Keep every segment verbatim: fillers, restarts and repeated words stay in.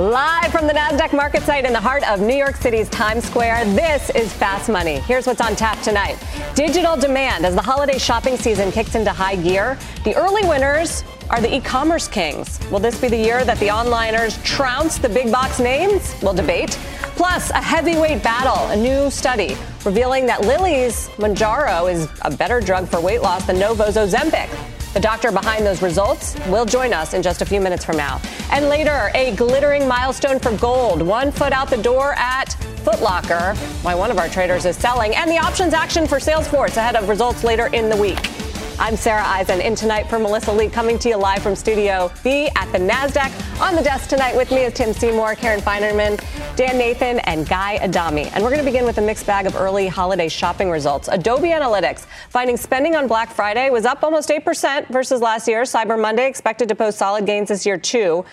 Live from the Nasdaq market site in the heart of New York City's Times Square, this is Fast Money. Here's what's on tap tonight. Digital demand as the holiday shopping season kicks into high gear. The early winners are the e-commerce kings. Will this be the year that the onliners trounce the big box names? We'll debate. Plus, a heavyweight battle, a new study revealing that Lilly's Mounjaro is a better drug for weight loss than Novo's Ozempic. The doctor behind those results will join us in just a few minutes from now. And later, a glittering milestone for gold. One foot out the door at Foot Locker, why one of our traders is selling, and the options action for Salesforce ahead of results later in the week. I'm Sarah Eisen, in tonight for Melissa Lee, coming to you live from Studio B at the Nasdaq. On the desk tonight with me is Tim Seymour, Karen Feinerman, Dan Nathan, and Guy Adami. And we're going to begin with a mixed bag of early holiday shopping results. Adobe Analytics finding spending on Black Friday was up almost eight percent versus last year. Cyber Monday expected to post solid gains this year, too.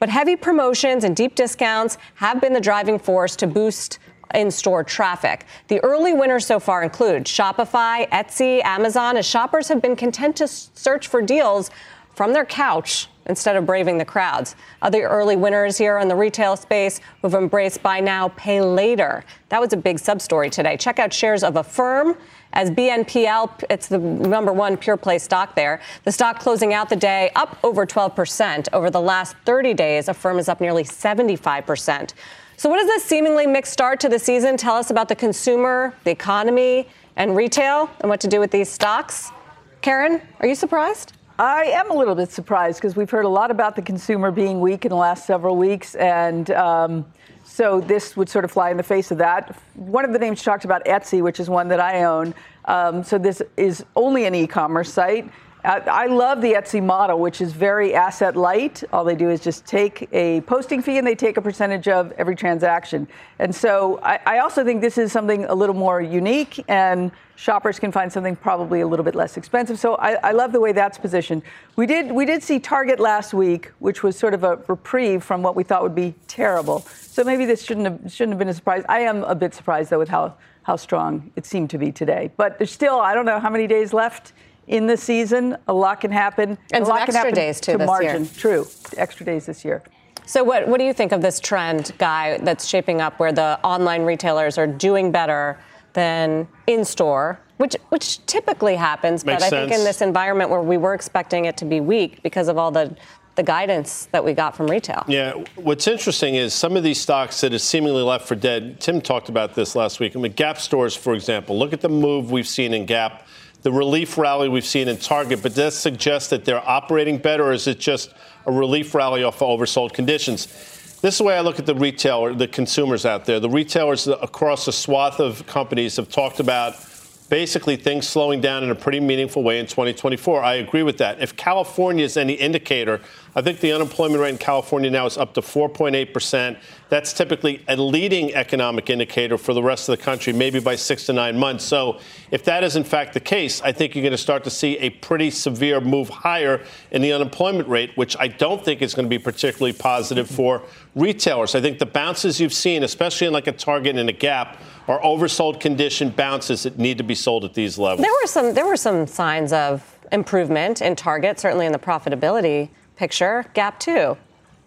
But heavy promotions and deep discounts have been the driving force to boost in-store traffic. The early winners so far include Shopify, Etsy, Amazon, as shoppers have been content to search for deals from their couch instead of braving the crowds. Other early winners here in the retail space who've embraced buy now, pay later. That was a big sub-story today. Check out shares of Affirm as B N P L. It's the number one pure play stock there. The stock closing out the day up over twelve percent. Over the last thirty days, Affirm is up nearly seventy-five percent. So what does this seemingly mixed start to the season tell us about the consumer, the economy, and retail, and what to do with these stocks? Karen, are you surprised? I am a little bit surprised because we've heard a lot about the consumer being weak in the last several weeks, and um, so this would sort of fly in the face of that. One of the names talked about Etsy, which is one that I own. Um, so this is only an e-commerce site. I love the Etsy model, which is very asset light. All they do is just take a posting fee and they take a percentage of every transaction. And so I, I also think this is something a little more unique, and shoppers can find something probably a little bit less expensive. So I, I love the way that's positioned. We did we did see Target last week, which was sort of a reprieve from what we thought would be terrible. So maybe this shouldn't have, shouldn't have been a surprise. I am a bit surprised, though, with how, how strong it seemed to be today. But there's still, I don't know how many days left in the season. A lot can happen. And a lot can happen to margin. True. Extra days this year. So what, what do you think of this trend, Guy, that's shaping up where the online retailers are doing better than in-store, which which typically happens, but I think in this environment where we were expecting it to be weak because of all the the guidance that we got from retail? Yeah, what's interesting is some of these stocks that is seemingly left for dead. Tim talked about this last week. I mean, Gap stores, for example, look at the move we've seen in Gap, the relief rally we've seen in Target, but does suggest that they're operating better, or is it just a relief rally off of oversold conditions? This is the way I look at the retailer, the consumers out there. The retailers across a swath of companies have talked about basically things slowing down in a pretty meaningful way in twenty twenty-four. I agree with that. If California is any indicator, I think the unemployment rate in California now is up to four point eight percent. That's typically a leading economic indicator for the rest of the country, maybe by six to nine months. So if that is in fact the case, I think you're going to start to see a pretty severe move higher in the unemployment rate, which I don't think is going to be particularly positive for retailers. I think the bounces you've seen, especially in like a Target and a Gap, are oversold condition bounces that need to be sold at these levels. There were some there were some signs of improvement in Target, certainly in the profitability picture. Gap too,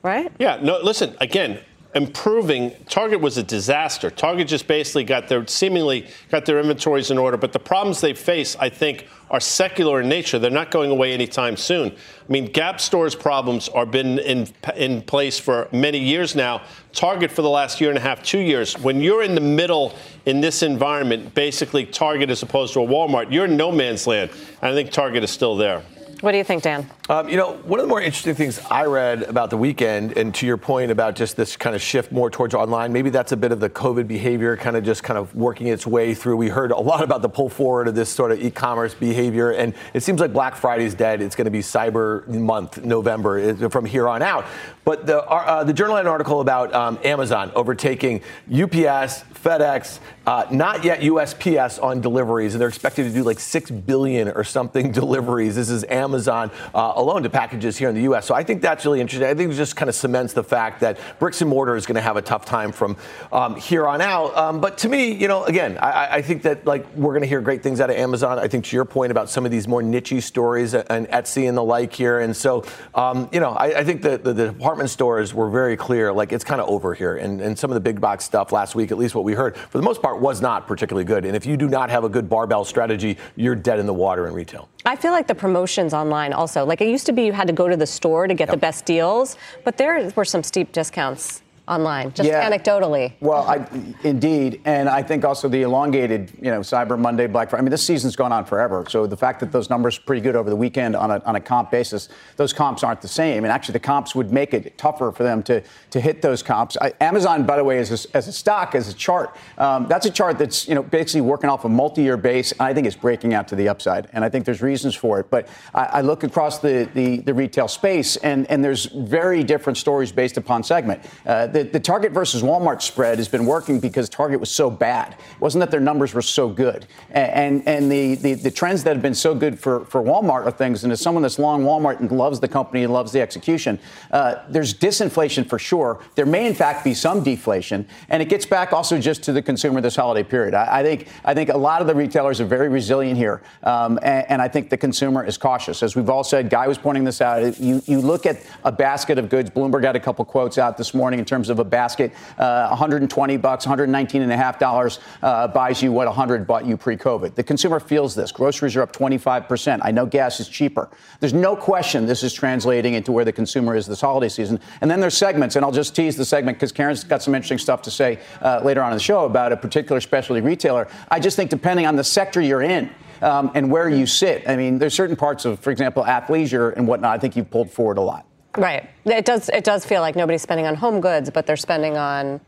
right? Yeah. No. Listen. Again, improving. Target was a disaster. Target just basically got their seemingly got their inventories in order, but the problems they face, I think, are secular in nature. They're not going away anytime soon. I mean, Gap stores' problems are been in in place for many years now. Target for the last year and a half, two years. When you're in the middle in this environment, basically Target as opposed to a Walmart, you're in no man's land. I think Target is still there. What do you think, Dan? Um, you know, one of the more interesting things I read about the weekend, and to your point about just this kind of shift more towards online, maybe that's a bit of the COVID behavior kind of just kind of working its way through. We heard a lot about the pull forward of this sort of e-commerce behavior, and it seems like Black Friday's dead. It's going to be Cyber Month, November, from here on out. But the, uh, the Journal had an article about um, Amazon overtaking U P S, FedEx, uh, not yet U S P S on deliveries, and they're expected to do like six billion or something deliveries. This is Amazon uh, alone to packages here in the U S. So I think that's really interesting. I think it just kind of cements the fact that bricks and mortar is going to have a tough time from um, here on out. Um, but to me, you know, again, I, I think that like we're going to hear great things out of Amazon. I think to your point about some of these more niche stories and Etsy and the like here. And so, um, you know, I, I think that the, the department stores were very clear, like it's kind of over here. And, and some of the big box stuff last week, at least what we heard, for the most part, was not particularly good. And if you do not have a good barbell strategy, you're dead in the water in retail. I feel like the promotions online also, like it used to be you had to go to the store to get yep. the best deals, but there were some steep discounts online, just yeah. anecdotally. Well, I, indeed, and I think also the elongated, you know, Cyber Monday, Black Friday, I mean, this season's gone on forever, so the fact that those numbers are pretty good over the weekend on a, on a comp basis, those comps aren't the same, and actually the comps would make it tougher for them to, to hit those comps. I, Amazon, by the way, as a, as a stock, as a chart, um, that's a chart that's, you know, basically working off a multi-year base, and I think it's breaking out to the upside, and I think there's reasons for it, but I, I look across the, the, the retail space, and, and there's very different stories based upon segment. Uh, The, the Target versus Walmart spread has been working because Target was so bad. It wasn't that their numbers were so good. And and, and the, the, the trends that have been so good for, for Walmart are things, and as someone that's long Walmart and loves the company and loves the execution, uh, there's disinflation for sure. There may, in fact, be some deflation. And it gets back also just to the consumer this holiday period. I, I think I think a lot of the retailers are very resilient here. Um, and, and I think the consumer is cautious. As we've all said, Guy was pointing this out. You, you look at a basket of goods. Bloomberg had a couple quotes out this morning in terms of a basket, uh, one hundred twenty bucks, one hundred nineteen and a half dollars uh, buys you what one hundred bought you pre-COVID. The consumer feels this. Groceries are up twenty-five percent. I know gas is cheaper. There's no question this is translating into where the consumer is this holiday season. And then there's segments, and I'll just tease the segment because Karen's got some interesting stuff to say uh, later on in the show about a particular specialty retailer. I just think depending on the sector you're in, um, and where you sit, I mean, there's certain parts of, for example, athleisure and whatnot, I think you've pulled forward a lot. Right. It does it does feel like nobody's spending on home goods, but they're spending on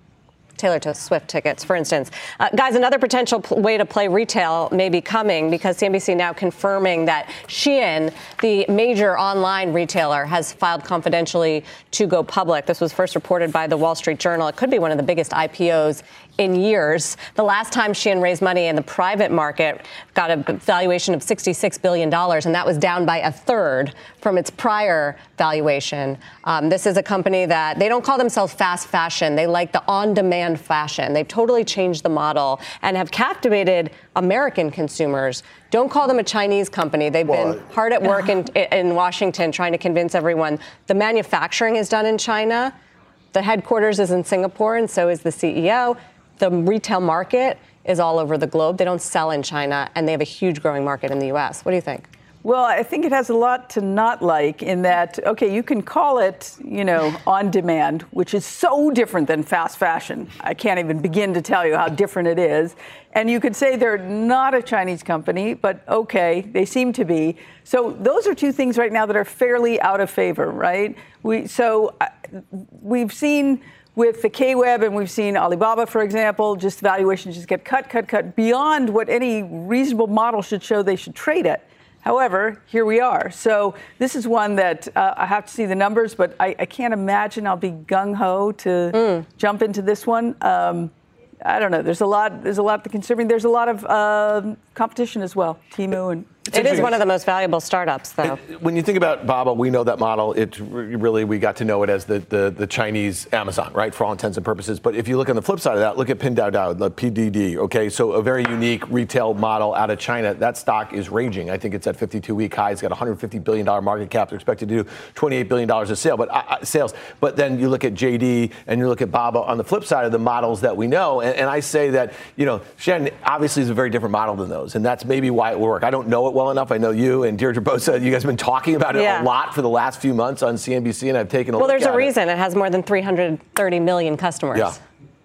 Taylor Swift tickets, for instance. Uh, guys, another potential p- way to play retail may be coming because C N B C now confirming that Shein, the major online retailer, has filed confidentially to go public. This was first reported by The Wall Street Journal. It could be one of the biggest I P Os in years. The last time Shein raised money in the private market got a valuation of sixty-six billion dollars, and that was down by a third from its prior valuation. Um, this is a company that they don't call themselves fast fashion. They like the on-demand fashion. They've totally changed the model and have captivated American consumers. Don't call them a Chinese company. They've well, been hard at work in, in Washington trying to convince everyone the manufacturing is done in China. The headquarters is in Singapore, and so is the C E O. The retail market is all over the globe. They don't sell in China, and they have a huge growing market in the U S. What do you think? Well, I think it has a lot to not like in that, okay, you can call it, you know, on demand, which is so different than fast fashion. I can't even begin to tell you how different it is. And you could say they're not a Chinese company, but okay, they seem to be. So those are two things right now that are fairly out of favor, right? We so we've seen... with the K-Web, and we've seen Alibaba, for example, just valuations just get cut, cut, cut beyond what any reasonable model should show they should trade at. However, here we are. So this is one that uh, I have to see the numbers, but I, I can't imagine I'll be gung-ho to mm. jump into this one. Um, I don't know. There's a lot. There's a lot to consider. There's a lot of uh, competition as well. Temu and it is one of the most valuable startups, though. It, when you think about Baba, we know that model. It really we got to know it as the, the, the Chinese Amazon, right, for all intents and purposes. But if you look on the flip side of that, look at Pinduoduo, the P D D. Okay, so a very unique retail model out of China. That stock is raging. I think it's at fifty-two week high. It's got one hundred fifty billion dollars market cap. They're expected to do twenty-eight billion dollars of sale, but uh, sales. But then you look at J D and you look at Baba on the flip side of the models that we know. And, and I say that, you know, Shen obviously is a very different model than those, and that's maybe why it will work. I don't know it well enough. I know you and Deirdre Bosa, you guys have been talking about it yeah. a lot for the last few months on C N B C, and I've taken a well, look at it. Well, there's a reason. It. it has more than three hundred thirty million customers yeah.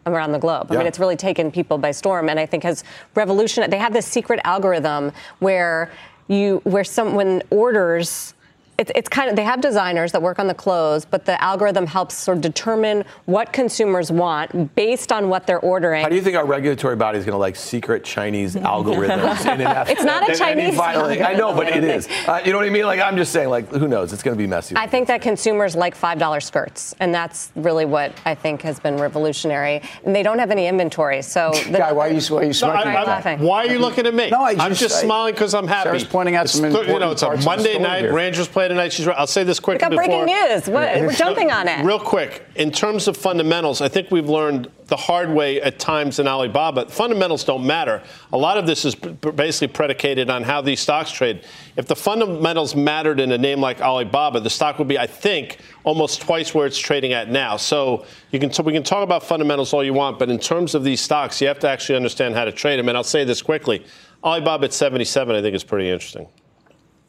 around the globe. Yeah. I mean, it's really taken people by storm, and I think has revolutionized. They have this secret algorithm where you where someone orders. It's, it's kind of, they have designers that work on the clothes, but the algorithm helps sort of determine what consumers want based on what they're ordering. How do you think our regulatory body is going to like secret Chinese algorithms? in an it's not a Chinese algorithm. I know, but it is. Uh, you know what I mean? Like, I'm just saying, like, who knows? It's going to be messy. I think that consumers like five dollar skirts, and that's really what I think has been revolutionary. And they don't have any inventory, so. The, Guy, why are you, why are you smirking? No, I, I, why are you looking at me? No, I just, I'm just I, smiling because I'm happy. Sarah's pointing out it's some important th- you know, it's a Monday night, here. Rangers play. Tonight, she's right. I'll say this quickly. We got breaking news. What? We're jumping on it. Real quick, in terms of fundamentals, I think we've learned the hard way at times in Alibaba. Fundamentals don't matter. A lot of this is basically predicated on how these stocks trade. If the fundamentals mattered in a name like Alibaba, the stock would be, I think, almost twice where it's trading at now. So you can t- we can talk about fundamentals all you want, but in terms of these stocks, you have to actually understand how to trade them. And I'll say this quickly. Alibaba at seventy-seven, I think, is pretty interesting.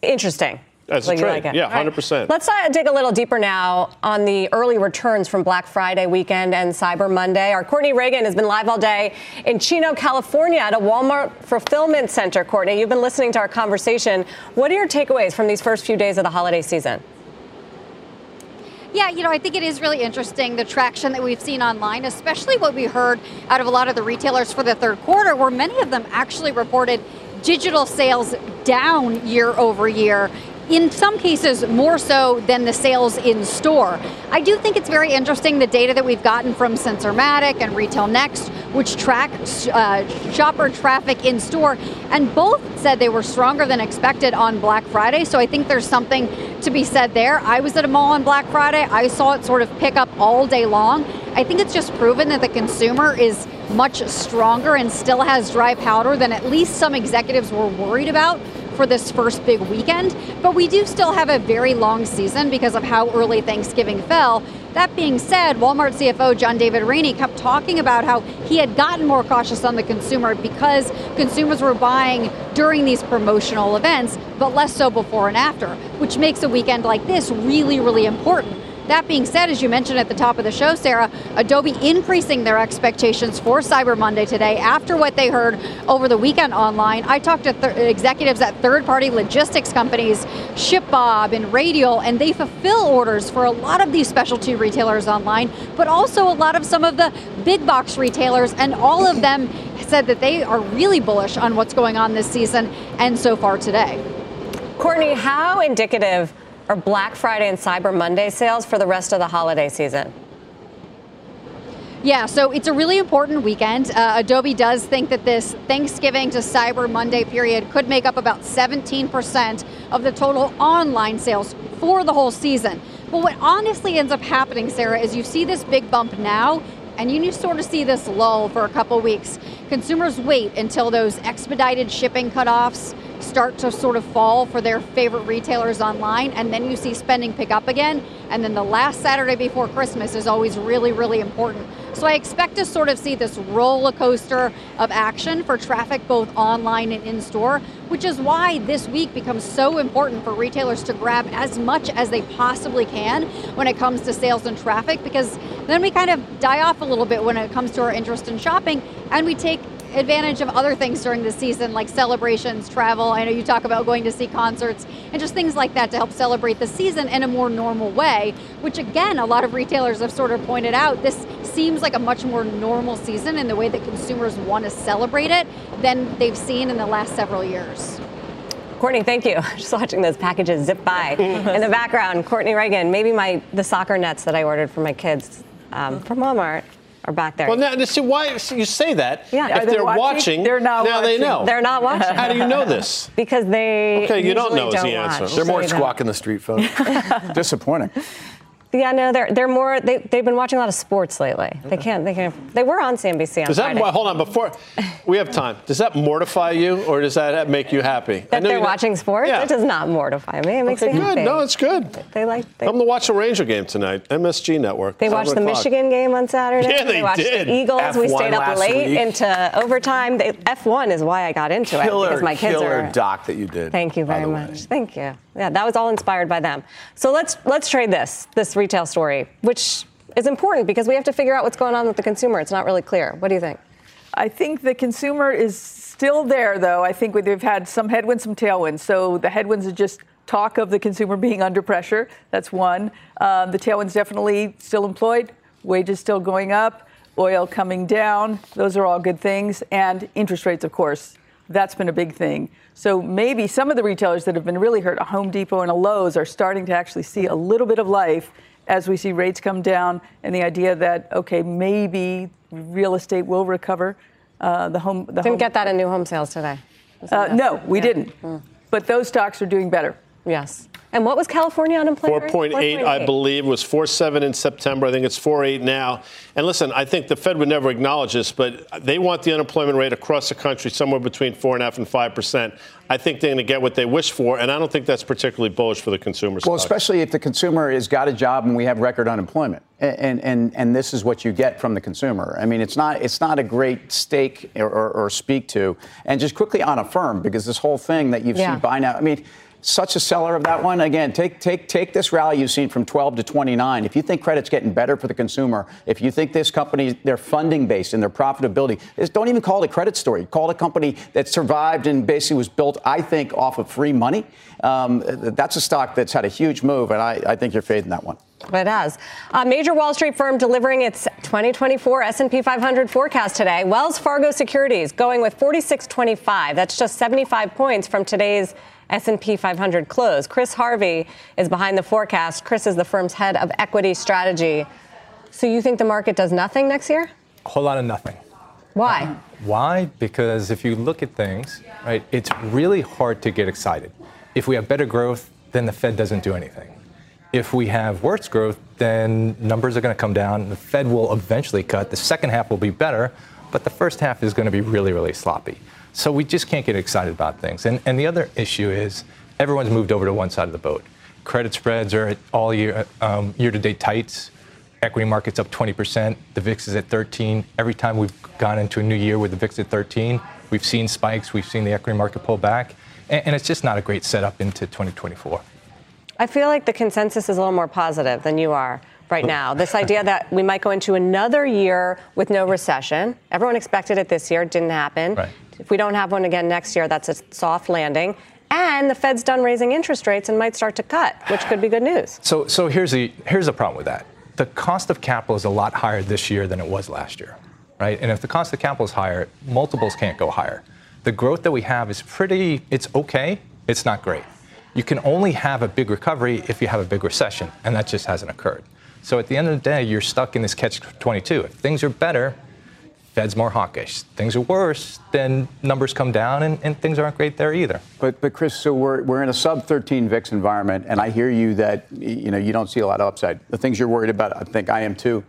Interesting. As a trade, yeah, one hundred percent. Right. Let's uh, dig a little deeper now on the early returns from Black Friday weekend and Cyber Monday. Our Courtney Reagan has been live all day in Chino, California at a Walmart fulfillment center. Courtney, you've been listening to our conversation. What are your takeaways from these first few days of the holiday season? Yeah, you know, I think it is really interesting, the traction that we've seen online, especially what we heard out of a lot of the retailers for the third quarter, where many of them actually reported digital sales down year over year. In some cases, more so than the sales in store. I do think it's very interesting, the data that we've gotten from Sensormatic and Retail Next, which track uh, shopper traffic in store, and both said they were stronger than expected on Black Friday. So I think there's something to be said there. I was at a mall on Black Friday. I saw it sort of pick up all day long. I think it's just proven that the consumer is much stronger and still has dry powder than at least some executives were worried about for this first big weekend. But we do still have a very long season because of how early Thanksgiving fell. That being said, Walmart C F O John David Rainey kept talking about how he had gotten more cautious on the consumer because consumers were buying during these promotional events, but less so before and after, which makes a weekend like this really, really important. That being said, as you mentioned at the top of the show, Sarah, Adobe increasing their expectations for Cyber Monday today after what they heard over the weekend online. I talked to th- executives at third-party logistics companies, ShipBob and Radial, and they fulfill orders for a lot of these specialty retailers online, but also a lot of some of the big box retailers, and all of them said that they are really bullish on what's going on this season and so far today. Courtney, how indicative are Black Friday and Cyber Monday sales for the rest of the holiday season? Yeah, so it's a really important weekend. Uh, Adobe does think that this Thanksgiving to Cyber Monday period could make up about seventeen percent of the total online sales for the whole season. But what honestly ends up happening, Sarah, is you see this big bump now, and you sort of see this lull for a couple weeks. Consumers wait until those expedited shipping cutoffs start to sort of fall for their favorite retailers online, and then you see spending pick up again, and then the last Saturday before Christmas is always really, really important. So I expect to sort of see this roller coaster of action for traffic both online and in-store, which is why this week becomes so important for retailers to grab as much as they possibly can when it comes to sales and traffic, because then we kind of die off a little bit when it comes to our interest in shopping, and we take advantage of other things during the season, like celebrations, travel. I know you talk about going to see concerts and just things like that to help celebrate the season in a more normal way, which again, a lot of retailers have sort of pointed out, this seems like a much more normal season in the way that consumers want to celebrate it than they've seen in the last several years. Courtney, thank you. Just watching those packages zip by in the background. Courtney Reagan, maybe my the soccer nets that I ordered for my kids um, from Walmart are back there. Well, now, see, why so you say that? Yeah. If they're, they're watching, watching, they're not now watching. They know. They're not watching. How do you know this? Because they Okay, you don't know is the answer. Watch. They're more so squawking the street folks. Disappointing. Yeah, no, they're they're more. They they've been watching a lot of sports lately. Yeah. They can't. They can't. They were on C N B C on Does that? Friday. Hold on. Before we have time, does that mortify you, or does that make you happy? That I know they're watching not, sports. Yeah. It does not mortify me. It makes okay, me good. happy. No, it's good. They like. They, I'm gonna watch the Ranger game tonight. M S G Network. They watched the o'clock. Michigan game on Saturday. Yeah, they, they watched did. The Eagles. F one we stayed up late week. into overtime. They, F one is why I got into killer, it because my kids killer are. Killer doc that you did. Thank you very much. Way. Thank you. Yeah, that was all inspired by them. So let's let's trade this this retail story, which is important because we have to figure out what's going on with the consumer. It's not really clear. What do you think? I think the consumer is still there, though. I think we've had some headwinds, some tailwinds. So the headwinds are just talk of the consumer being under pressure. That's one. Um, the tailwinds definitely still employed, wages still going up, oil coming down. Those are all good things. And interest rates, of course. That's been a big thing. So maybe some of the retailers that have been really hurt, a Home Depot and a Lowe's, are starting to actually see a little bit of life as we see rates come down and the idea that, okay, maybe real estate will recover. Uh, the home, the Didn't home, get that in new home sales today. Uh, no, we yeah. didn't. Mm. But those stocks are doing better. Yes. And what was California unemployment? four point eight, I believe, was four point seven in September. I think it's four point eight now. And listen, I think the Fed would never acknowledge this, but they want the unemployment rate across the country somewhere between four point five and five percent. I think they're going to get what they wish for, and I don't think that's particularly bullish for the consumer. Well, stock. Especially if the consumer has got a job and we have record unemployment, and and and this is what you get from the consumer. I mean, it's not it's not a great stake or, or, or speak to. And just quickly on Affirm, because this whole thing that you've yeah. seen by now, I mean. Such a seller of that one. Again, take take take this rally you've seen from twelve to twenty-nine. If you think credit's getting better for the consumer, if you think this company, their funding base and their profitability, is, don't even call it a credit story. Call it a company that survived and basically was built, I think, off of free money. Um, that's a stock that's had a huge move, and I, I think you're fading that one. It has. A major Wall Street firm delivering its twenty twenty-four S and P five hundred forecast today. Wells Fargo Securities going with forty-six twenty-five. That's just seventy-five points from today's S and P five hundred close. Chris Harvey is behind the forecast. Chris is the firm's head of equity strategy. So you think the market does nothing next year? A whole lot of nothing. Why? Uh, why? Because if you look at things, right, it's really hard to get excited. If we have better growth, then the Fed doesn't do anything. If we have worse growth, then numbers are going to come down. The Fed will eventually cut. The second half will be better, but the first half is going to be really, really sloppy. So we just can't get excited about things. And, and the other issue is everyone's moved over to one side of the boat. Credit spreads are at all year, um, year-to-date tights. Equity market's up twenty percent. The VIX is at thirteen. Every time we've gone into a new year with the VIX at thirteen, we've seen spikes. We've seen the equity market pull back. And, and it's just not a great setup into twenty twenty-four. I feel like the consensus is a little more positive than you are right now. This idea that we might go into another year with no recession. Everyone expected it this year. It didn't happen. Right. If we don't have one again next year, that's a soft landing. And the Fed's done raising interest rates and might start to cut, which could be good news. So so here's the here's the problem with that. The cost of capital is a lot higher this year than it was last year, right? And if the cost of capital is higher, multiples can't go higher. The growth that we have is pretty, it's okay, it's not great. You can only have a big recovery if you have a big recession, and that just hasn't occurred. So at the end of the day, you're stuck in this catch twenty-two. If things are better, Fed's more hawkish. Things are worse, then numbers come down, and, and things aren't great there either. But, but Chris, so we're, we're in a sub thirteen VIX environment, and I hear you that, you know, you don't see a lot of upside. The things you're worried about, I think I am too.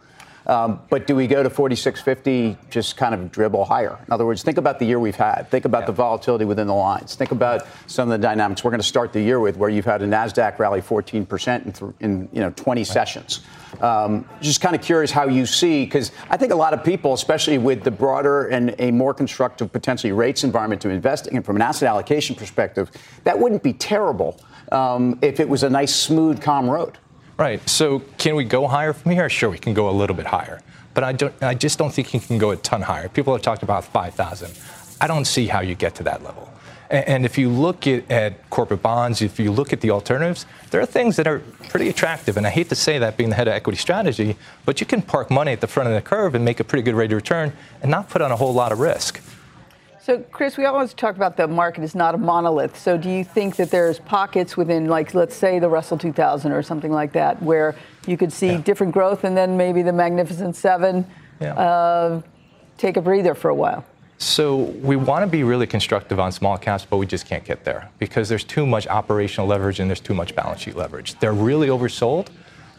Um, but do we go to forty-six fifty, just kind of dribble higher? In other words, think about the year we've had. Think about yeah. the volatility within the lines. Think about some of the dynamics we're going to start the year with, where you've had a Nasdaq rally fourteen percent in, th- in you know twenty right. sessions. Um, just kind of curious how you see, because I think a lot of people, especially with the broader and a more constructive potentially rates environment to invest in from an asset allocation perspective, that wouldn't be terrible um, if it was a nice, smooth, calm road. Right. So can we go higher from here? Sure, we can go a little bit higher. But I don't. I just don't think you can go a ton higher. People have talked about five thousand. I don't see how you get to that level. And if you look at, at corporate bonds, if you look at the alternatives, there are things that are pretty attractive. And I hate to say that, being the head of equity strategy, but you can park money at the front of the curve and make a pretty good rate of return and not put on a whole lot of risk. So, Chris, we always talk about the market is not a monolith. So do you think that there's pockets within, like, let's say the Russell two thousand or something like that, where you could see yeah. different growth and then maybe the Magnificent Seven yeah. uh, take a breather for a while? So we want to be really constructive on small caps, but we just can't get there because there's too much operational leverage and there's too much balance sheet leverage. They're really oversold,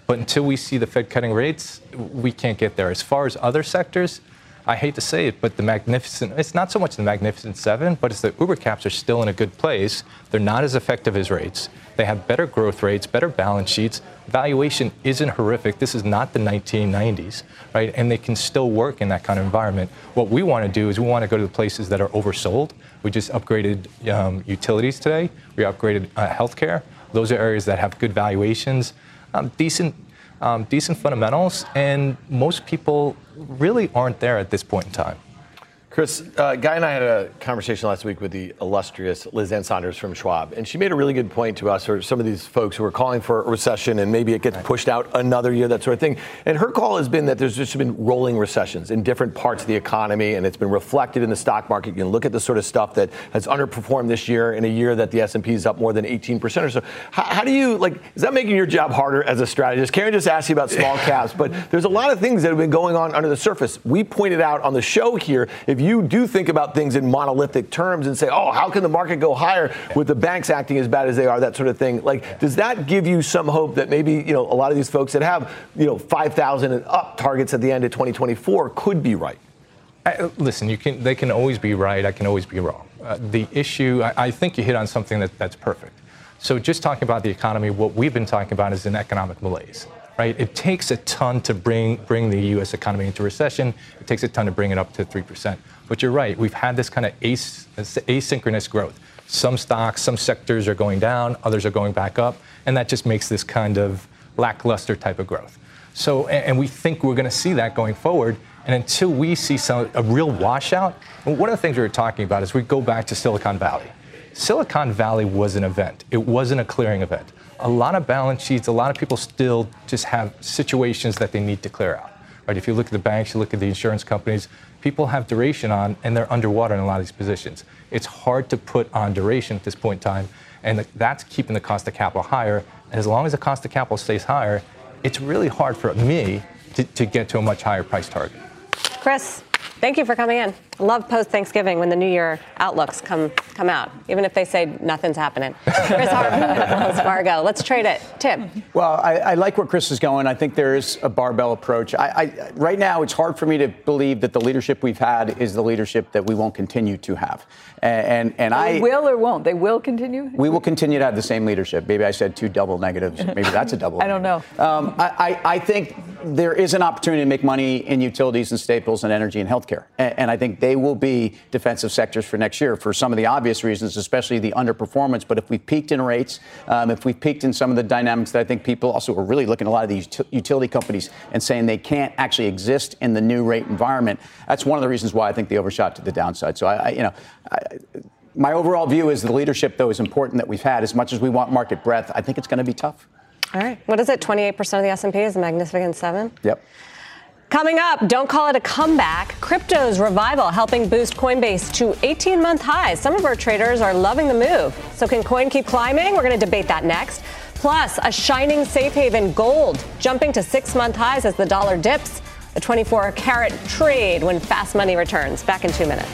but until we see the Fed cutting rates, we can't get there. As far as other sectors, I hate to say it, but the Magnificent, it's not so much the Magnificent Seven, but it's the Uber caps are still in a good place. They're not as effective as rates. They have better growth rates, better balance sheets. Valuation isn't horrific. This is not the nineteen nineties, right? And they can still work in that kind of environment. What we want to do is we want to go to the places that are oversold. We just upgraded um, utilities today. We upgraded uh, healthcare. Those are areas that have good valuations, um, decent, um, decent fundamentals, and most people really aren't there at this point in time. Chris, uh, Guy and I had a conversation last week with the illustrious Liz Ann Saunders from Schwab, and she made a really good point to us, or some of these folks who are calling for a recession and maybe it gets pushed out another year, that sort of thing. And her call has been that there's just been rolling recessions in different parts of the economy, and it's been reflected in the stock market. You can look at the sort of stuff that has underperformed this year in a year that the S and P is up more than eighteen percent or so. How, how do you, like, is that making your job harder as a strategist? Karen just asked you about small caps, but there's a lot of things that have been going on under the surface. We pointed out on the show here, if you You do think about things in monolithic terms and say, oh, how can the market go higher with the banks acting as bad as they are, that sort of thing. Like, does that give you some hope that maybe, you know, a lot of these folks that have, you know, five thousand and up targets at the end of twenty twenty-four could be right? I, listen, you can, they can always be right. I can always be wrong. Uh, the issue, I, I think you hit on something that, that's perfect. So just talking about the economy, what we've been talking about is an economic malaise. Right? It takes a ton to bring bring the U S economy into recession. It takes a ton to bring it up to three percent. But you're right. We've had this kind of as, asynchronous growth. Some stocks, some sectors are going down. Others are going back up. And that just makes this kind of lackluster type of growth. So, and, and we think we're going to see that going forward. And until we see some, a real washout, one of the things we were talking about is we go back to Silicon Valley. Silicon Valley was an event. It wasn't a clearing event. A lot of balance sheets, a lot of people still just have situations that they need to clear out. Right? If you look at the banks, you look at the insurance companies, people have duration on and they're underwater in a lot of these positions. It's hard to put on duration at this point in time, and that's keeping the cost of capital higher. And as long as the cost of capital stays higher, it's really hard for me to, to get to a much higher price target. Chris, thank you for coming in. Love post-Thanksgiving when the New Year outlooks come come out, even if they say nothing's happening. Chris Harper, Wells Fargo. Let's trade it. Tim. Well, I, I like where Chris is going. I think there is a barbell approach. I, I, right now, it's hard for me to believe that the leadership we've had is the leadership that we won't continue to have. And, and, and I will or won't. They will continue? We will continue to have the same leadership. Maybe I said two double negatives. Maybe that's a double. I don't know. Um, I, I, I think there is an opportunity to make money in utilities and staples and energy and health. And I think they will be defensive sectors for next year for some of the obvious reasons, especially the underperformance. But if we've peaked in rates, um, if we've peaked in some of the dynamics that I think people also are really looking at a lot of these utility companies and saying they can't actually exist in the new rate environment, that's one of the reasons why I think they overshot to the downside. So, I, I you know, I, my overall view is the leadership, though, is important that we've had. As much as we want market breadth, I think it's going to be tough. All right. What is it? twenty-eight percent of the S and P is a magnificent seven? Yep. Coming up, don't call it a comeback. Crypto's revival helping boost Coinbase to eighteen-month highs. Some of our traders are loving the move. So can coin keep climbing? We're going to debate that next. Plus, a shining safe haven, gold, jumping to six-month highs as the dollar dips. A twenty-four karat trade when fast money returns. Back in two minutes.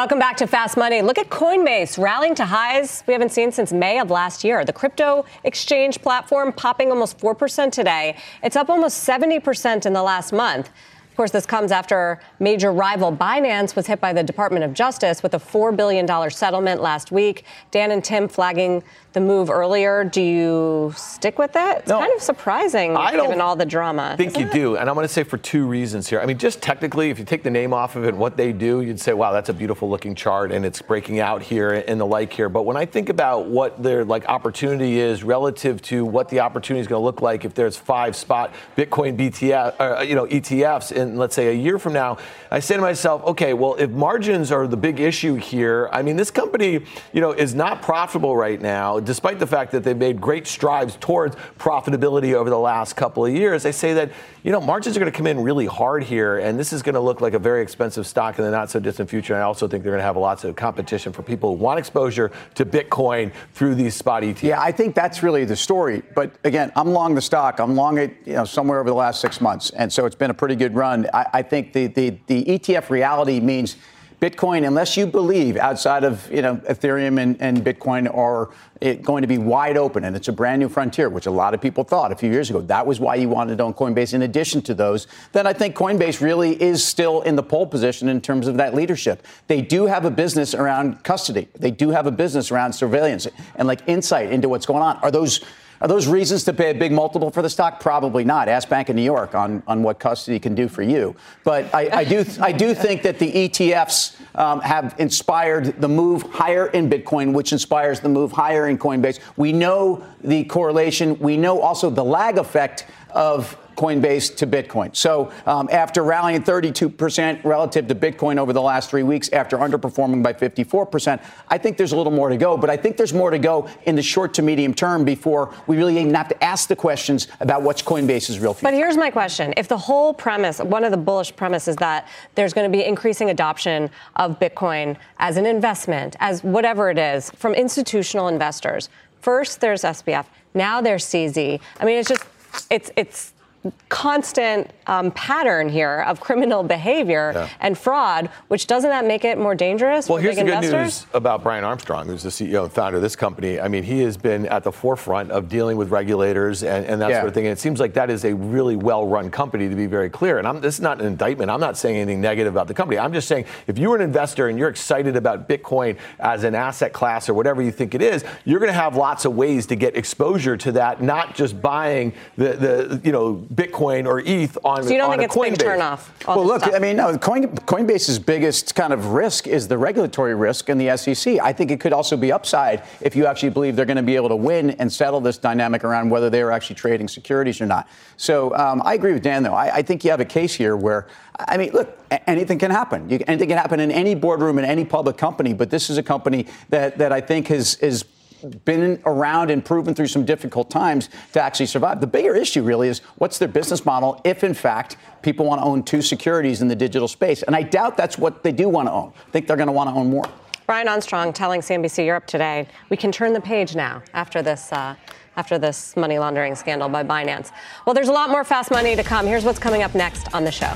Welcome back to Fast Money. Look at Coinbase rallying to highs we haven't seen since May of last year. The crypto exchange platform popping almost four percent today. It's up almost seventy percent in the last month. Of course, this comes after major rival Binance was hit by the Department of Justice with a four billion dollars settlement last week. Dan and Tim flagging the move earlier. Do you stick with that? It's no, kind of surprising given all the drama. I think you it? do. And I'm going to say for two reasons here. I mean, just technically, if you take the name off of it, what they do, you'd say, wow, that's a beautiful looking chart and it's breaking out here and the like here. But when I think about what their like opportunity is relative to what the opportunity is going to look like if there's five spot Bitcoin B T F, or, you know, E T Fs in, let's say, a year from now, I say to myself, okay, well, if margins are the big issue here, I mean, this company, you know, is not profitable right now, despite the fact that they've made great strides towards profitability over the last couple of years. I say that, you know, margins are going to come in really hard here, and this is going to look like a very expensive stock in the not-so-distant future. And I also think they're going to have lots of competition for people who want exposure to Bitcoin through these spot E T Fs. Yeah, I think that's really the story. But, again, I'm long the stock. I'm long it, you know, somewhere over the last six months. And so it's been a pretty good run. I, I think the, the, the E T F reality means Bitcoin, unless you believe outside of, you know, Ethereum and, and Bitcoin are it going to be wide open, and it's a brand new frontier, which a lot of people thought a few years ago. That was why you wanted to own Coinbase in addition to those. Then I think Coinbase really is still in the pole position in terms of that leadership. They do have a business around custody. They do have a business around surveillance and like insight into what's going on. Are those Are those reasons to pay a big multiple for the stock? Probably not. Ask Bank of New York on, on what custody can do for you. But I, I do I do think that the E T Fs um, have inspired the move higher in Bitcoin, which inspires the move higher in Coinbase. We know the correlation. We know also the lag effect of Coinbase to Bitcoin. So um, after rallying thirty-two percent relative to Bitcoin over the last three weeks, after underperforming by fifty-four percent, I think there's a little more to go. But I think there's more to go in the short to medium term before we really even have to ask the questions about what's Coinbase's real future. But here's my question. If the whole premise, one of the bullish premises, that there's going to be increasing adoption of Bitcoin as an investment, as whatever it is, from institutional investors. First, there's S B F. Now there's C Z. I mean, it's just, it's, it's, constant um, pattern here of criminal behavior yeah. and fraud, which doesn't that make it more dangerous well, for big investors? Well, here's the good news about Brian Armstrong, who's the C E O and founder of this company. I mean, he has been at the forefront of dealing with regulators and, and that yeah. sort of thing. And it seems like that is a really well-run company, to be very clear. And I'm, this is not an indictment. I'm not saying anything negative about the company. I'm just saying if you're an investor and you're excited about Bitcoin as an asset class or whatever you think it is, you're going to have lots of ways to get exposure to that, not just buying the, the you know, Bitcoin or E T H on Coinbase. So you don't think it's a big turnoff? Well, look, stuff. I mean, no, Coin, Coinbase's biggest kind of risk is the regulatory risk in the S E C. I think it could also be upside if you actually believe they're going to be able to win and settle this dynamic around whether they are actually trading securities or not. So um, I agree with Dan, though. I, I think you have a case here where, I mean, look, anything can happen. You, anything can happen in any boardroom in any public company, but this is a company that, that I think has, is been around and proven through some difficult times to actually survive. The bigger issue really is what's their business model if, in fact, people want to own two securities in the digital space. And I doubt that's what they do want to own. I think they're going to want to own more. Brian Armstrong telling C N B C Europe today, we can turn the page now after this uh, after this money laundering scandal by Binance. Well, there's a lot more Fast Money to come. Here's what's coming up next on the show.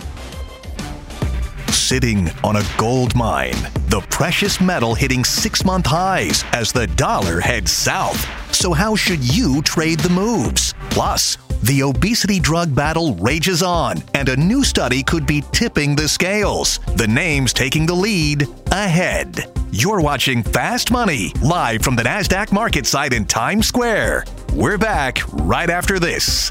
Sitting on a gold mine, the precious metal hitting six-month highs as the dollar heads south. So how should you trade the moves? Plus, the obesity drug battle rages on, and a new study could be tipping the scales. The names taking the lead ahead. You're watching Fast Money, live from the Nasdaq market site in Times Square. We're back right after this.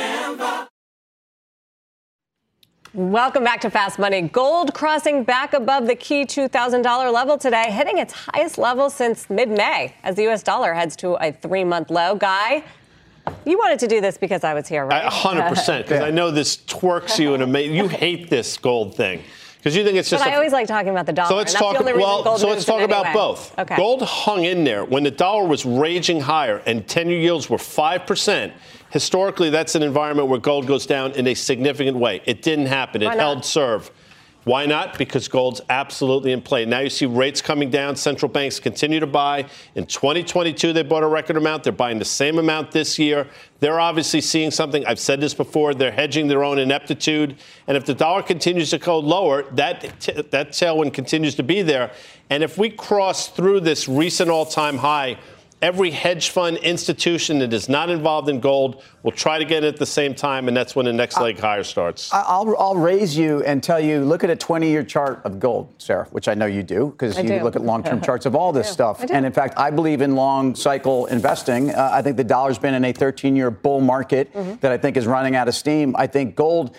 Welcome back to Fast Money. Gold crossing back above the key two thousand dollars level today, hitting its highest level since mid-May as the U S dollar heads to a three-month low. Guy, you wanted to do this because I was here, right? one hundred percent, because I know this twerks you and amazing. You hate this gold thing. Because you think it's just. But a, I always like talking about the dollar. So let's talk. Well, so let's talk about anyway. both. Okay. Gold hung in there when the dollar was raging higher and ten-year yields were five percent. Historically, that's an environment where gold goes down in a significant way. It didn't happen. Why it not? held serve. Why not? Because gold's absolutely in play. Now you see rates coming down. Central banks continue to buy. In twenty twenty-two, they bought a record amount. They're buying the same amount this year. They're obviously seeing something. I've said this before. They're hedging their own ineptitude. And if the dollar continues to go lower, that t- that tailwind continues to be there. And if we cross through this recent all-time high, every hedge fund institution that is not involved in gold will try to get it at the same time, and that's when the next leg higher starts. I'll, I'll raise you and tell you, look at a twenty-year chart of gold, Sarah, which I know you do, because you do. look at long-term charts of all this stuff. And, in fact, I believe in long-cycle investing. Uh, I think the dollar's been in a thirteen-year bull market mm-hmm. that I think is running out of steam. I think gold...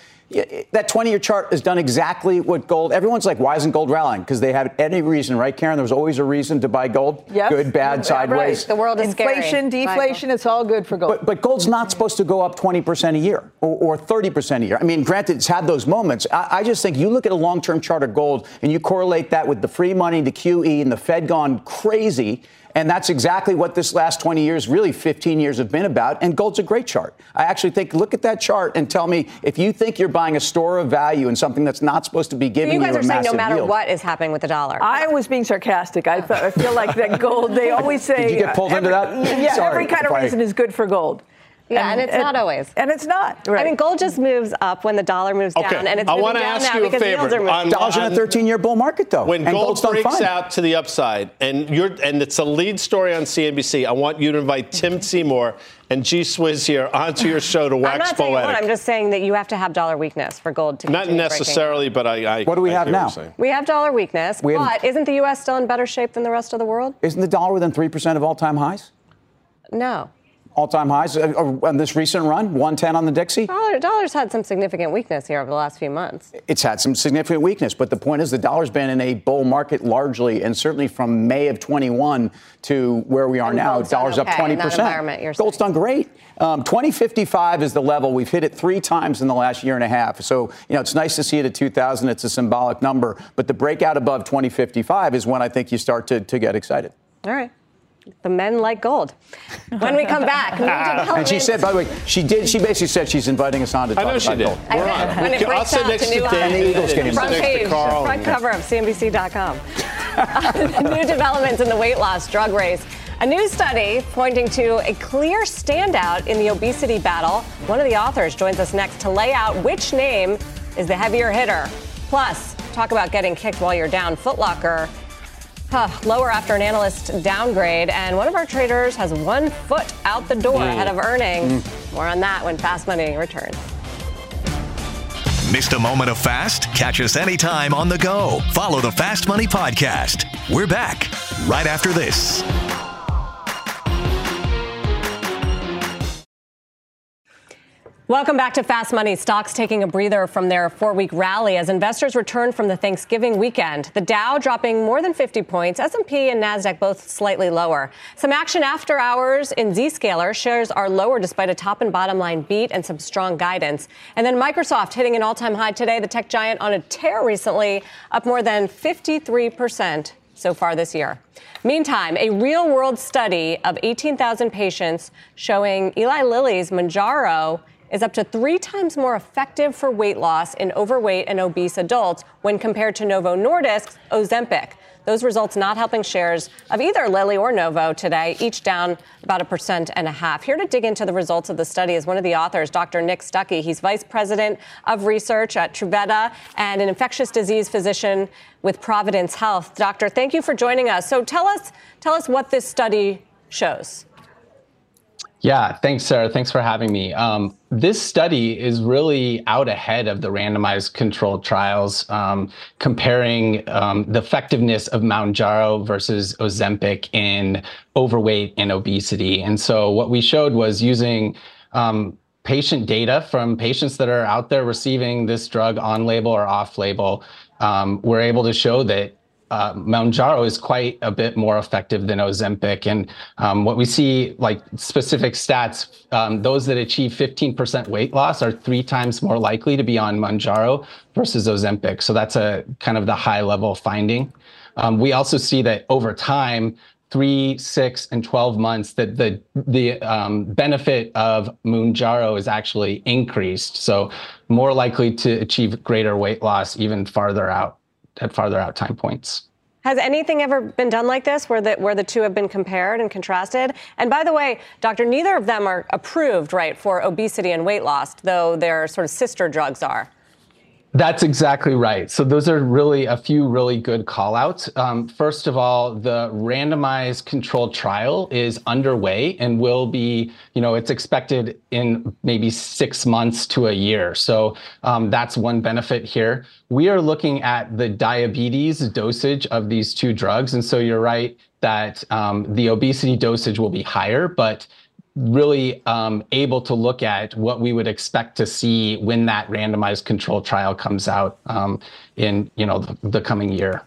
That twenty-year chart has done exactly what gold... Everyone's like, why isn't gold rallying? Because they have any reason, right, Karen? There was always a reason to buy gold. Yep. Good, bad, yeah, sideways. Right. The world is Inflation, scary. deflation, Michael. It's all good for gold. But, but gold's not supposed to go up twenty percent a year or, or thirty percent a year. I mean, granted, it's had those moments. I, I just think you look at a long-term chart of gold and you correlate that with the free money, the Q E, and the Fed gone crazy... And that's exactly what this last twenty years, really fifteen years, have been about. And gold's a great chart. I actually think, look at that chart and tell me if you think you're buying a store of value in something that's not supposed to be giving you a massive yield. You guys are saying no matter what is happening with the dollar. I was being sarcastic. I, thought, I feel like that gold, they always say. Did you get pulled uh, every, into that? Yeah, Sorry, every kind of I... reason is good for gold. Yeah, and, and it's and, not always. And it's not. Right. I mean, gold just moves up when the dollar moves okay. down, and it's I moving down ask now you because a favor. yields are moving. On, Dollar's on, in a thirteen-year bull market, though. When and gold breaks out to the upside, and you're and it's a lead story on C N B C, I want you to invite Tim Seymour and G. Swizz here onto your show to wax I'm not poetic. Saying I'm just saying that you have to have dollar weakness for gold to not necessarily, breaking. but I, I. What do we I have now? We have dollar weakness, we but isn't the U S still in better shape than the rest of the world? Isn't the dollar within three percent of all-time highs? No. All-time highs on this recent run, one ten on the Dixie? Dollar, dollar's had some significant weakness here over the last few months. It's had some significant weakness, but the point is the dollar's been in a bull market largely, and certainly from May of twenty-one to where we are and now, dollar's okay, up twenty percent. Gold's saying. done great. Um, twenty fifty-five is the level. We've hit it three times in the last year and a half. So, you know, it's nice to see it at two thousand. It's a symbolic number, but the breakout above twenty fifty-five is when I think you start to, to get excited. All right. The men like gold. When we come back, we and she said, by the way, she did. She basically said she's inviting us on to talk about gold. I know she did. We're on. When it breaks out to new developments, front page, front cover of C N B C dot com. uh, new developments in the weight loss drug race. A new study pointing to a clear standout in the obesity battle. One of the authors joins us next to lay out which name is the heavier hitter. Plus, talk about getting kicked while you're down. Foot Locker. Huh, lower after an analyst downgrade, and one of our traders has one foot out the door mm. ahead of earnings. Mm. More on that when Fast Money returns. Missed a moment of Fast? Catch us anytime on the go. Follow the Fast Money podcast. We're back right after this. Welcome back to Fast Money. Stocks taking a breather from their four-week rally as investors return from the Thanksgiving weekend. The Dow dropping more than fifty points, S and P and Nasdaq both slightly lower. Some action after hours in Zscaler. Shares are lower despite a top and bottom line beat and some strong guidance. And then Microsoft hitting an all-time high today. The tech giant on a tear recently, up more than fifty-three percent so far this year. Meantime, a real-world study of eighteen thousand patients showing Eli Lilly's Mounjaro is up to three times more effective for weight loss in overweight and obese adults when compared to Novo Nordisk's Ozempic. Those results not helping shares of either Lilly or Novo today, each down about a percent and a half. Here to dig into the results of the study is one of the authors, Doctor Nick Stuckey. He's vice president of research at Truveta and an infectious disease physician with Providence Health. Doctor, thank you for joining us. So tell us, tell us what this study shows. Yeah, thanks, Sarah. Thanks for having me. Um, this study is really out ahead of the randomized controlled trials, um, comparing um, the effectiveness of Mounjaro versus Ozempic in overweight and obesity. And so what we showed was using um, patient data from patients that are out there receiving this drug on label or off label, um, we're able to show that uh, Mounjaro is quite a bit more effective than Ozempic. And um, what we see, like specific stats, um, those that achieve fifteen percent weight loss are three times more likely to be on Mounjaro versus Ozempic. So that's a kind of the high level finding. Um, we also see that over time, three, six, and twelve months, that the the um, benefit of Mounjaro is actually increased. So more likely to achieve greater weight loss even farther out at farther out time points. Has anything ever been done like this where the, where the two have been compared and contrasted? And by the way, doctor, neither of them are approved, right, for obesity and weight loss, though their sort of sister drugs are. That's exactly right. So those are really a few really good call outs. Um, first of all, the randomized controlled trial is underway and will be, you know, it's expected in maybe six months to a year. So um, that's one benefit here. We are looking at the diabetes dosage of these two drugs. And so you're right that um, the obesity dosage will be higher, but really um, able to look at what we would expect to see when that randomized control trial comes out um, in you know the, the coming year.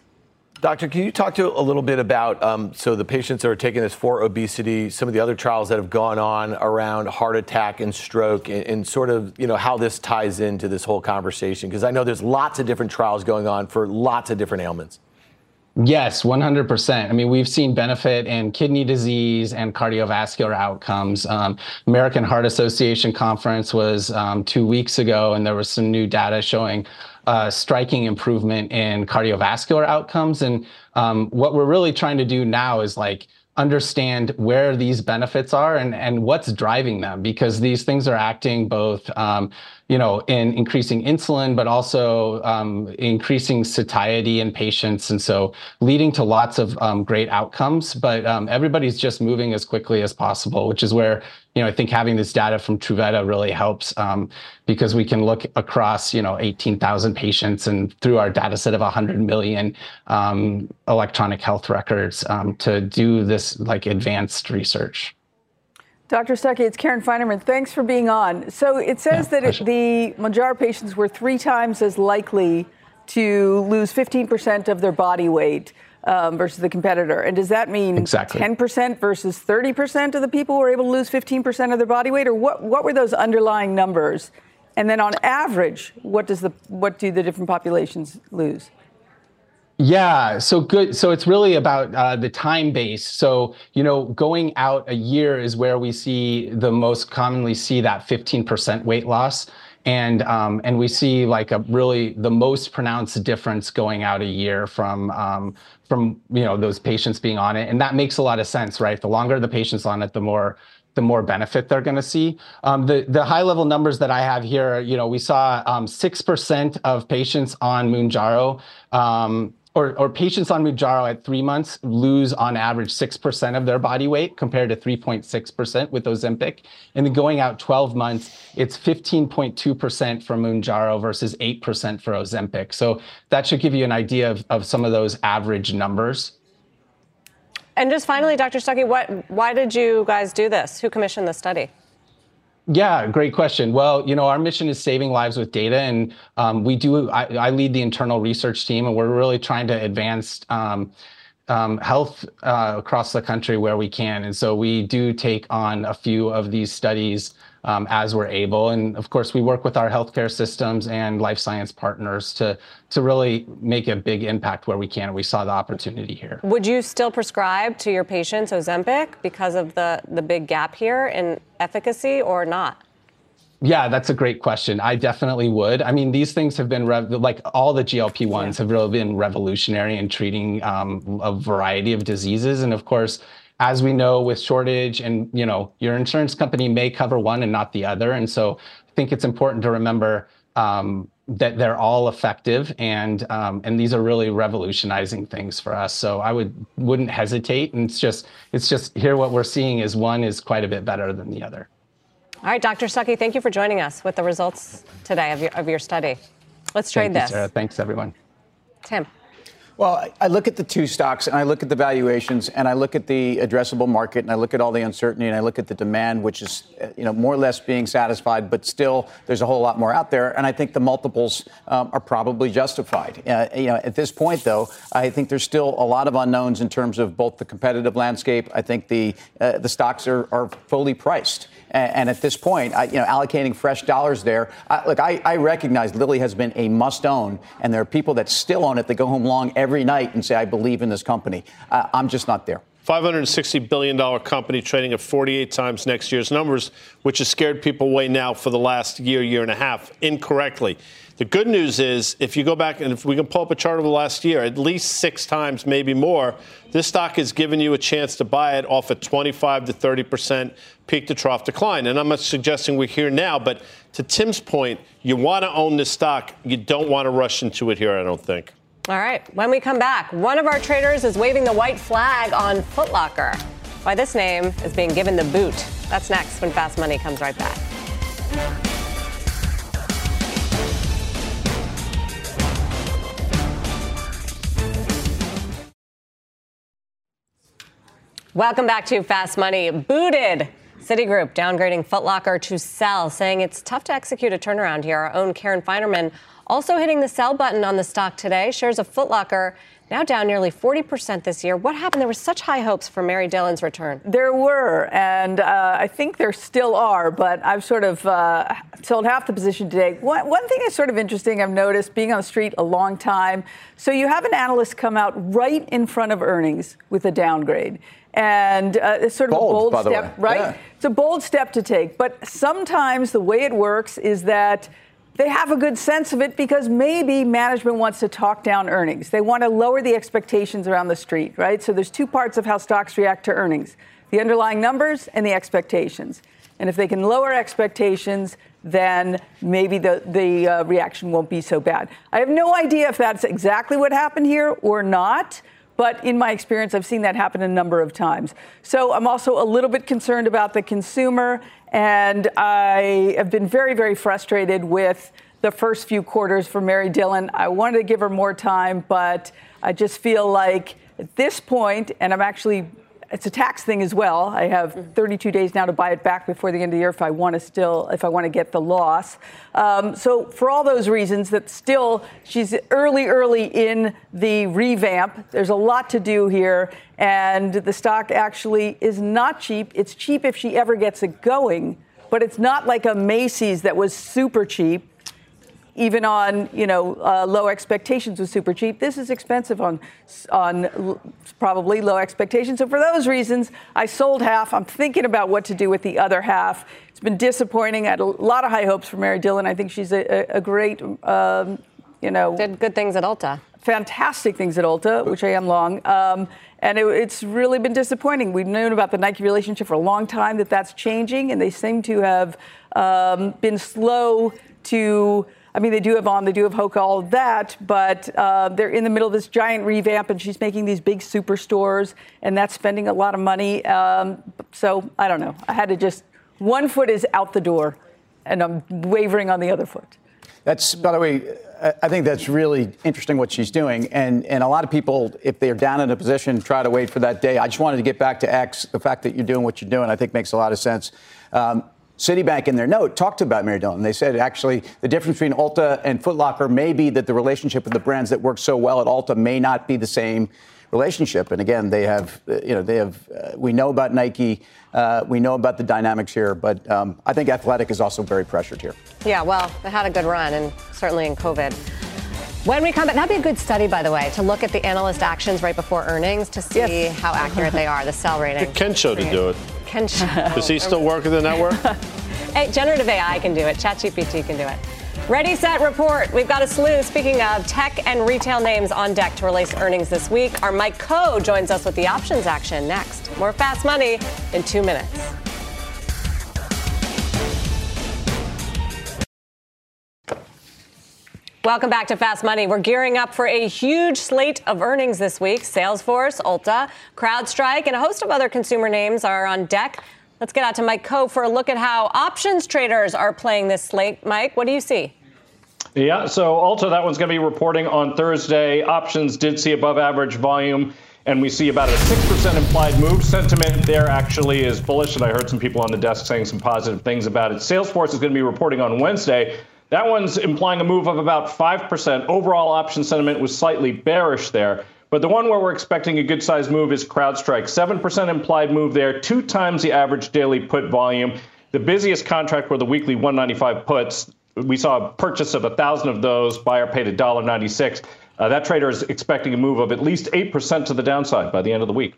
Doctor, can you talk to a little bit about, um, so the patients that are taking this for obesity, some of the other trials that have gone on around heart attack and stroke, and, and sort of, you know, how this ties into this whole conversation? Because I know there's lots of different trials going on for lots of different ailments. Yes, one hundred percent. I mean, we've seen benefit in kidney disease and cardiovascular outcomes. Um, American Heart Association conference was um, two weeks ago, and there was some new data showing uh, striking improvement in cardiovascular outcomes. And um, what we're really trying to do now is like understand where these benefits are and, and what's driving them, because these things are acting both, um, you know, in increasing insulin, but also um, increasing satiety in patients. And so leading to lots of um, great outcomes, but um, everybody's just moving as quickly as possible, which is where, you know, I think having this data from Truveta really helps um, because we can look across, you know, eighteen thousand patients and through our data set of one hundred million um, electronic health records um, to do this like advanced research. Doctor Stuckey, it's Karen Feinerman. Thanks for being on. So it says yeah, that it, the Mounjaro patients were three times as likely to lose fifteen percent of their body weight Um, versus the competitor. And does that mean exactly ten percent versus thirty percent of the people who were able to lose fifteen percent of their body weight? Or what, what were those underlying numbers? And then on average, what does the what do the different populations lose? Yeah, so good. So it's really about uh, the time base. So, you know, going out a year is where we see the most commonly see that fifteen percent weight loss. And um, and we see like a really the most pronounced difference going out a year from um, from, you know, those patients being on it. And that makes a lot of sense, right? The longer the patient's on it, the more the more benefit they're going to see. Um, the, the high level numbers that I have here, you know, we saw um, six percent of patients on Mounjaro um, Or, or patients on Mounjaro at three months lose on average six percent of their body weight compared to three point six percent with Ozempic. And then going out twelve months, it's fifteen point two percent for Mounjaro versus eight percent for Ozempic. So that should give you an idea of, of some of those average numbers. And just finally, Doctor Stuckey, what, why did you guys do this? Who commissioned the study? Yeah, great question. Well, you know, our mission is saving lives with data, and um, we do. I, I lead the internal research team, and we're really trying to advance um, um, health uh, across the country where we can. And so we do take on a few of these studies um, as we're able. And of course, we work with our healthcare systems and life science partners to to really make a big impact where we can. And we saw the opportunity here. Would you still prescribe to your patients Ozempic because of the the big gap here in efficacy or not? Yeah, that's a great question. I definitely would. I mean, these things have been, rev- like all the G L P one s yeah. have really been revolutionary in treating um, a variety of diseases. And of course, as we know with shortage and, you know, your insurance company may cover one and not the other. And so I think it's important to remember um, that they're all effective, and um, and these are really revolutionizing things for us. So I would wouldn't hesitate. And it's just it's just here what we're seeing is one is quite a bit better than the other. All right, Doctor Stuckey, thank you for joining us with the results today of your of your study. Let's trade thank you, this. Sarah. Thanks, everyone. Tim. Well, I look at the two stocks, and I look at the valuations, and I look at the addressable market, and I look at all the uncertainty, and I look at the demand, which is, you know, more or less being satisfied, but still there's a whole lot more out there, and I think the multiples um, are probably justified. Uh, you know, at this point, though, I think there's still a lot of unknowns in terms of both the competitive landscape. I think the uh, the stocks are, are fully priced, and, and at this point, I, you know, allocating fresh dollars there. I, look, I, I recognize Lilly has been a must-own, and there are people that still own it that go home long every every night and say, I believe in this company. Uh, I'm just not there. five hundred sixty billion dollars company trading at forty-eight times next year's numbers, which has scared people away now for the last year, year and a half, incorrectly. The good news is, if you go back and if we can pull up a chart over the last year, at least six times, maybe more, this stock has given you a chance to buy it off a twenty-five to thirty percent peak to trough decline. And I'm not suggesting we're here now, but to Tim's point, you want to own this stock. You don't want to rush into it here, I don't think. All right. When we come back, one of our traders is waving the white flag on Foot Locker. Why this name is being given the boot. That's next when Fast Money comes right back. Welcome back to Fast Money. Booted. Citigroup downgrading Foot Locker to sell, saying it's tough to execute a turnaround here. Our own Karen Feinerman also hitting the sell button on the stock today. Shares of Foot Locker now down nearly forty percent this year. What happened? There were such high hopes for Mary Dillon's return. There were, and uh, I think there still are, but I've sort of uh, sold half the position today. One, one thing is sort of interesting I've noticed, being on the street a long time, so you have an analyst come out right in front of earnings with a downgrade. And uh, it's sort of bold, a bold step, right? Yeah. It's a bold step to take. But sometimes the way it works is that they have a good sense of it because maybe management wants to talk down earnings. They want to lower the expectations around the street, right? So there's two parts of how stocks react to earnings, the underlying numbers and the expectations. And if they can lower expectations, then maybe the, the uh, reaction won't be so bad. I have no idea if that's exactly what happened here or not. But in my experience, I've seen that happen a number of times. So I'm also a little bit concerned about the consumer. And I have been very, very frustrated with the first few quarters for Mary Dillon. I wanted to give her more time, but I just feel like at this point, and I'm actually, it's a tax thing as well. I have thirty-two days now to buy it back before the end of the year if I want to still, if I want to get the loss. Um, so for all those reasons, that still she's early, early in the revamp. There's a lot to do here, and the stock actually is not cheap. It's cheap if she ever gets it going, but it's not like a Macy's that was super cheap. Even on, you know, uh, low expectations was super cheap. This is expensive on on l- probably low expectations. So for those reasons, I sold half. I'm thinking about what to do with the other half. It's been disappointing. I had a lot of high hopes for Mary Dillon. I think she's a, a, a great, um, you know. Did good things at Ulta. Fantastic things at Ulta, which I am long. Um, and it, it's really been disappointing. We've known about the Nike relationship for a long time, that that's changing. And they seem to have um, been slow to... I mean, they do have On, they do have Hoka, all of that, but uh, they're in the middle of this giant revamp, and she's making these big superstores, and that's spending a lot of money. Um, so I don't know. I had to just, one foot is out the door, and I'm wavering on the other foot. That's, by the way, I think that's really interesting what she's doing. And and a lot of people, if they're down in a position, try to wait for that day. I just wanted to get back to X. The fact that you're doing what you're doing, I think, makes a lot of sense. Um, Citibank, in their note, talked about Mary Dillon. They said, actually, the difference between Ulta and Foot Locker may be that the relationship with the brands that work so well at Ulta may not be the same relationship. And again, they have, you know, they have, uh, we know about Nike, uh, we know about the dynamics here, but um, I think Athletic is also very pressured here. Yeah, well, they had a good run, and certainly in COVID. When we come back, that'd be a good study, by the way, to look at the analyst actions right before earnings to see yes. how accurate they are, the sell rating. Get Kensho to do it. Kensho. Does he still work at the network? Hey, generative A I can do it. ChatGPT can do it. Ready, set, report. We've got a slew, speaking of tech and retail names on deck to release earnings this week. Our Mike Coe joins us with the options action next. More Fast Money in two minutes. Welcome back to Fast Money. We're gearing up for a huge slate of earnings this week. Salesforce, Ulta, CrowdStrike, and a host of other consumer names are on deck. Let's get out to Mike Coe for a look at how options traders are playing this slate. Mike, what do you see? Yeah, so Ulta, that one's going to be reporting on Thursday. Options did see above average volume, and we see about a six percent implied move. Sentiment there actually is bullish, and I heard some people on the desk saying some positive things about it. Salesforce is going to be reporting on Wednesday. That one's implying a move of about five percent. Overall option sentiment was slightly bearish there. But the one where we're expecting a good size move is CrowdStrike. seven percent implied move there, two times the average daily put volume. The busiest contract were the weekly one ninety-five puts. We saw a purchase of one thousand of those. Buyer paid one dollar ninety-six. Uh, that trader is expecting a move of at least eight percent to the downside by the end of the week.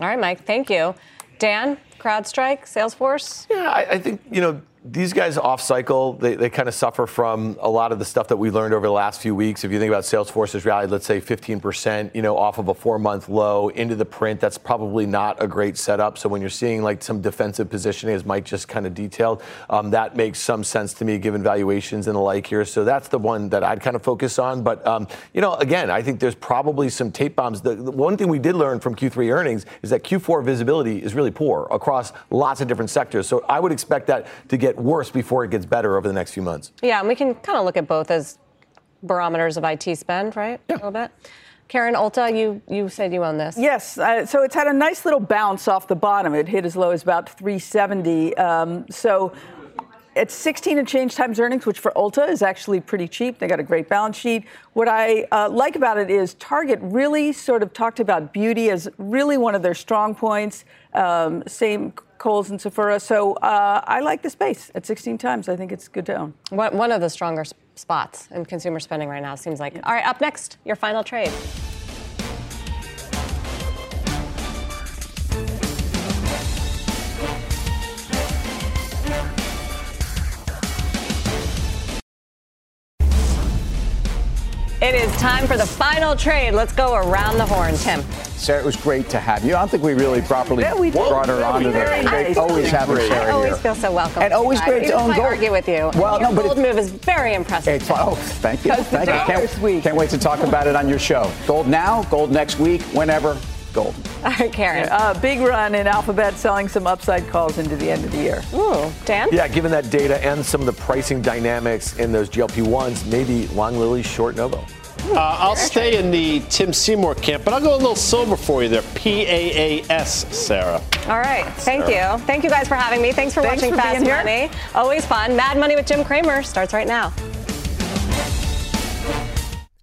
All right, Mike, thank you. Dan, CrowdStrike, Salesforce? Yeah, I, I think, you know, these guys off-cycle, they, they kind of suffer from a lot of the stuff that we learned over the last few weeks. If you think about Salesforce's rally, let's say fifteen percent, you know, off of a four-month low into the print, that's probably not a great setup. So when you're seeing like some defensive positioning, as Mike just kind of detailed, um, that makes some sense to me given valuations and the like here. So that's the one that I'd kind of focus on. But, um, you know, again, I think there's probably some tape bombs. The, the one thing we did learn from Q three earnings is that Q four visibility is really poor across lots of different sectors. So I would expect that to get worse before it gets better over the next few months. Yeah, and we can kind of look at both as barometers of I T spend, right? Yeah. A little bit. Karen, Ulta, you, you said you own this. Yes, uh, so it's had a nice little bounce off the bottom. It hit as low as about three seventy. Um, so it's sixteen and change times earnings, which for Ulta is actually pretty cheap. They got a great balance sheet. What I uh, like about it is Target really sort of talked about beauty as really one of their strong points. Um, same Kohl's and Sephora. So uh, I like the space at sixteen times. I think it's good to own. What, one of the stronger sp- spots in consumer spending right now, seems like. Yeah. All right, up next, your final trade. It is time for the final trade. Let's go around the horn. Tim. Sarah, it was great to have you. I don't think we really properly yeah, we brought her on to the nice. Always having Sarah here. I always feel so welcome. And always guys. Great to own gold. I argue with you. Well, your no, but gold move is very impressive. It's, oh, thank you. Thank you. Can't, can't wait to talk about it on your show. Gold now, gold next week, whenever, gold. All right, Karen. Uh, big run in Alphabet, selling some upside calls into the end of the year. Ooh, Dan? Yeah, given that data and some of the pricing dynamics in those G L P ones, maybe long Lilly, short Novo. Uh, I'll stay in the Tim Seymour camp, but I'll go a little silver for you there. P A A S, Sarah. All right. Thank Sarah. you. Thank you guys for having me. Thanks for Thanks watching for Fast Money. Here. Always fun. Mad Money with Jim Cramer starts right now.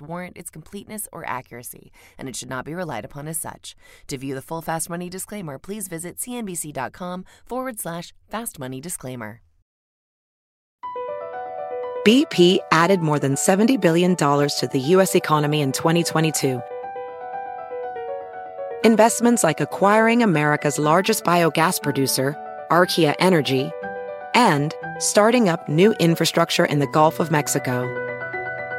warrant its completeness or accuracy, and it should not be relied upon as such. To view the full Fast Money disclaimer, please visit cnbc.com forward slash Fast Money disclaimer. B P added more than seventy billion dollars to the U S economy in twenty twenty-two. Investments like acquiring America's largest biogas producer, Archaea Energy, and starting up new infrastructure in the Gulf of Mexico.